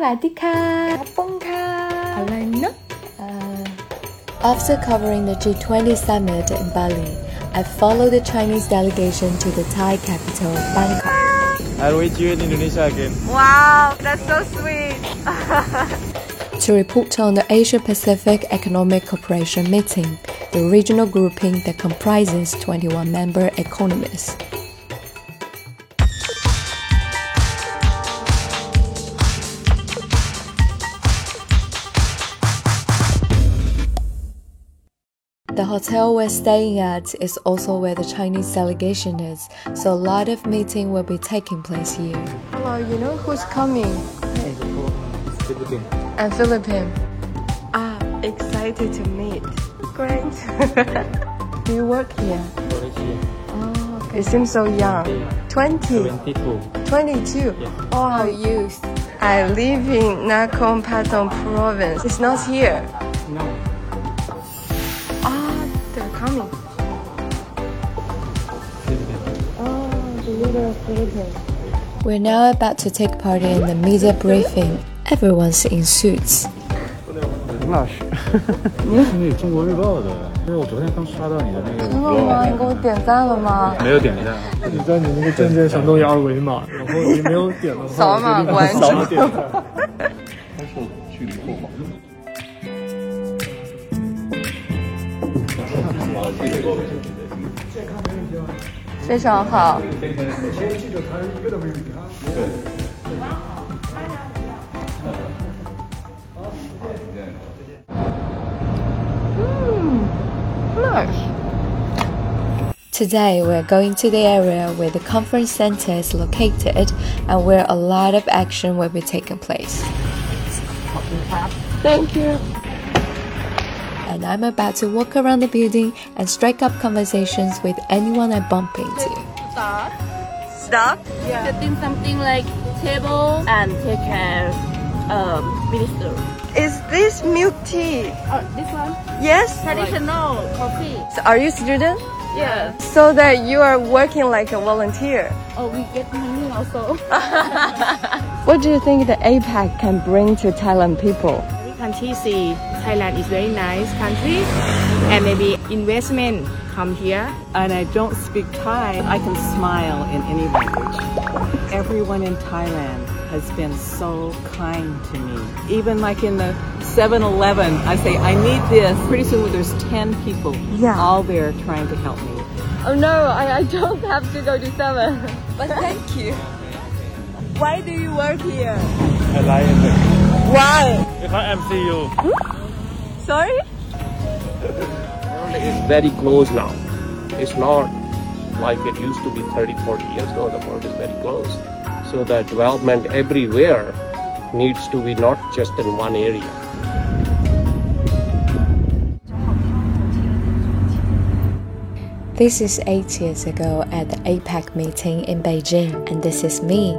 After covering the G20 summit in Bali, I followed the Chinese delegation to the Thai capital, Bangkok. I'll wait you in Indonesia again. Wow, that's so sweet! To report on the Asia-Pacific Economic Cooperation meeting, the regional grouping that comprises 21 member economies. The hotel we're staying at is also where the Chinese delegation is, so a lot of meeting will be taking place here. Hello, you know who's coming? Hey, Philippine. I'm Philippine. Ah, excited to meet. Great. Do you work here? Oh, okay. You seem so young. 20. 22. 22. Yes. Oh, how youth. I live in Nakhon Pathom province. It's not here. No. Coming. Oh, the leader of Philippines. We're now about to take part in the media briefing. Everyone's in suits. 陈老师，你是那中国日报的，就是我昨天刚刷到你的那个。真的吗？你给我点赞了吗？没有点赞。你在你那个证件上都有二维码，然后你没有点的话，扫码完成。他是去旅游吗？ 非常好。Today we're going to the area where the conference center is located and where a lot of action will be taking place. Thank you. And I'm about to walk around the building and strike up conversations with anyone I bump into. Stop? Yeah. Setting something like table and take care of minister. Is this milk tea? This one? Yes. Traditional coffee. So are you a student? Yeah. So that you are working like a volunteer. Oh, we get money also. What do you think the APEC can bring to Thailand people? See Thailand is very nice country and maybe investment come here. And I don't speak Thai. I can smile in any language. Everyone in Thailand has been so kind to me. Even like in the 7-Eleven, I say, I need this. Pretty soon there's 10 people all there trying to help me. Oh no, I don't have to go to 7. But thank you. Why do you work here? I like it. Why? Because MCU. Sorry? It's very close now. It's not like it used to be 30, 40 years ago. The world is very close. So the development everywhere needs to be not just in one area. This is 8 years ago at the APEC meeting in Beijing, and this is me.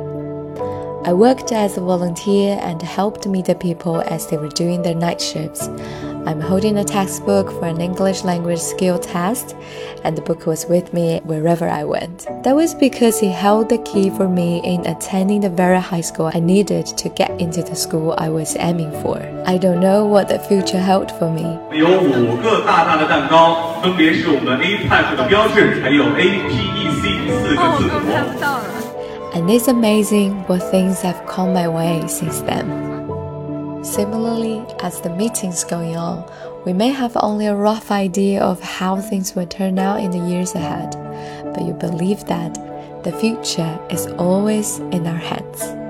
I worked as a volunteer and helped meet the people as they were doing their night shifts. I'm holding a textbook for an English language skill test, and the book was with me wherever I went. That was because he held the key for me in attending the very high school I needed to get into the school I was aiming for. I don't know what the future held for me. 有5个大的蛋糕，分别是我们 APEC 的标志，还有 APEC 4个字母。哦，看不到了。 And it's amazing what things have come my way since then. Similarly, as the meeting's going on, we may have only a rough idea of how things will turn out in the years ahead, but you believe that the future is always in our hands.